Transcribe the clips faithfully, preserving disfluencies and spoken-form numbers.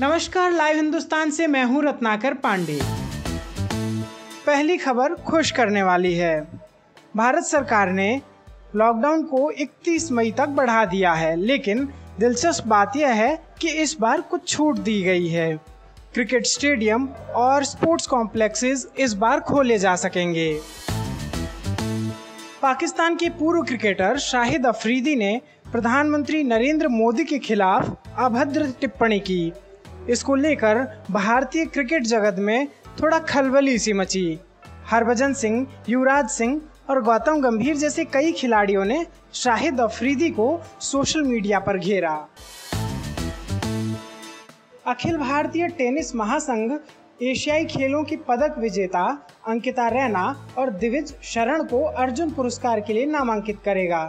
नमस्कार, लाइव हिंदुस्तान से मैं हूं रत्नाकर पांडे। पहली खबर खुश करने वाली है। भारत सरकार ने लॉकडाउन को इकतीस मई तक बढ़ा दिया है, लेकिन दिलचस्प बात यह है कि इस बार कुछ छूट दी गई है। क्रिकेट स्टेडियम और स्पोर्ट्स कॉम्प्लेक्सेस इस बार खोले जा सकेंगे। पाकिस्तान के पूर्व क्रिकेटर शाहिद अफ्रीदी ने प्रधानमंत्री नरेंद्र मोदी के खिलाफ अभद्र टिप्पणी की। इसको लेकर भारतीय क्रिकेट जगत में थोड़ा खलबली सी मची। हरभजन सिंह, युवराज सिंह और गौतम गंभीर जैसे कई खिलाड़ियों ने शाहिद अफ्रीदी को सोशल मीडिया पर घेरा। अखिल भारतीय टेनिस महासंघ एशियाई खेलों की पदक विजेता अंकिता रैना और दिविज शरण को अर्जुन पुरस्कार के लिए नामांकित करेगा।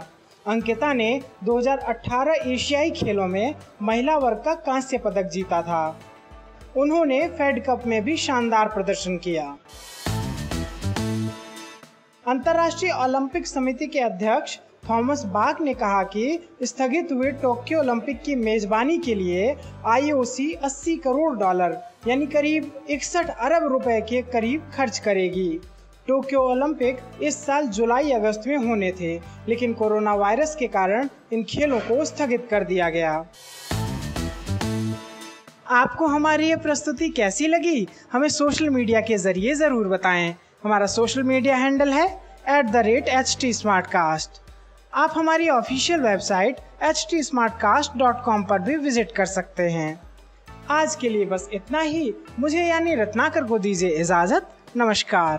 अंकिता ने दो हज़ार अठारह एशियाई खेलों में महिला वर्ग का कांस्य पदक जीता था। उन्होंने फेड कप में भी शानदार प्रदर्शन किया। अंतर्राष्ट्रीय ओलंपिक समिति के अध्यक्ष थॉमस बाक ने कहा कि स्थगित हुए टोक्यो ओलंपिक की मेजबानी के लिए आईओसी अस्सी करोड़ डॉलर यानी करीब इकसठ अरब रुपए के करीब खर्च करेगी। टोक्यो ओलंपिक इस साल जुलाई अगस्त में होने थे, लेकिन कोरोना वायरस के कारण इन खेलों को स्थगित कर दिया गया। आपको हमारी ये प्रस्तुति कैसी लगी, हमें सोशल मीडिया के जरिए जरूर बताएं। हमारा सोशल मीडिया हैंडल है at the rate H T smart cast. आप हमारी official website H T smart cast dot com पर भी विजिट कर सकते हैं। आज के लिए बस इतना ही। मुझे यानी रत्नाकर को दीजिए इजाजत। नमस्कार।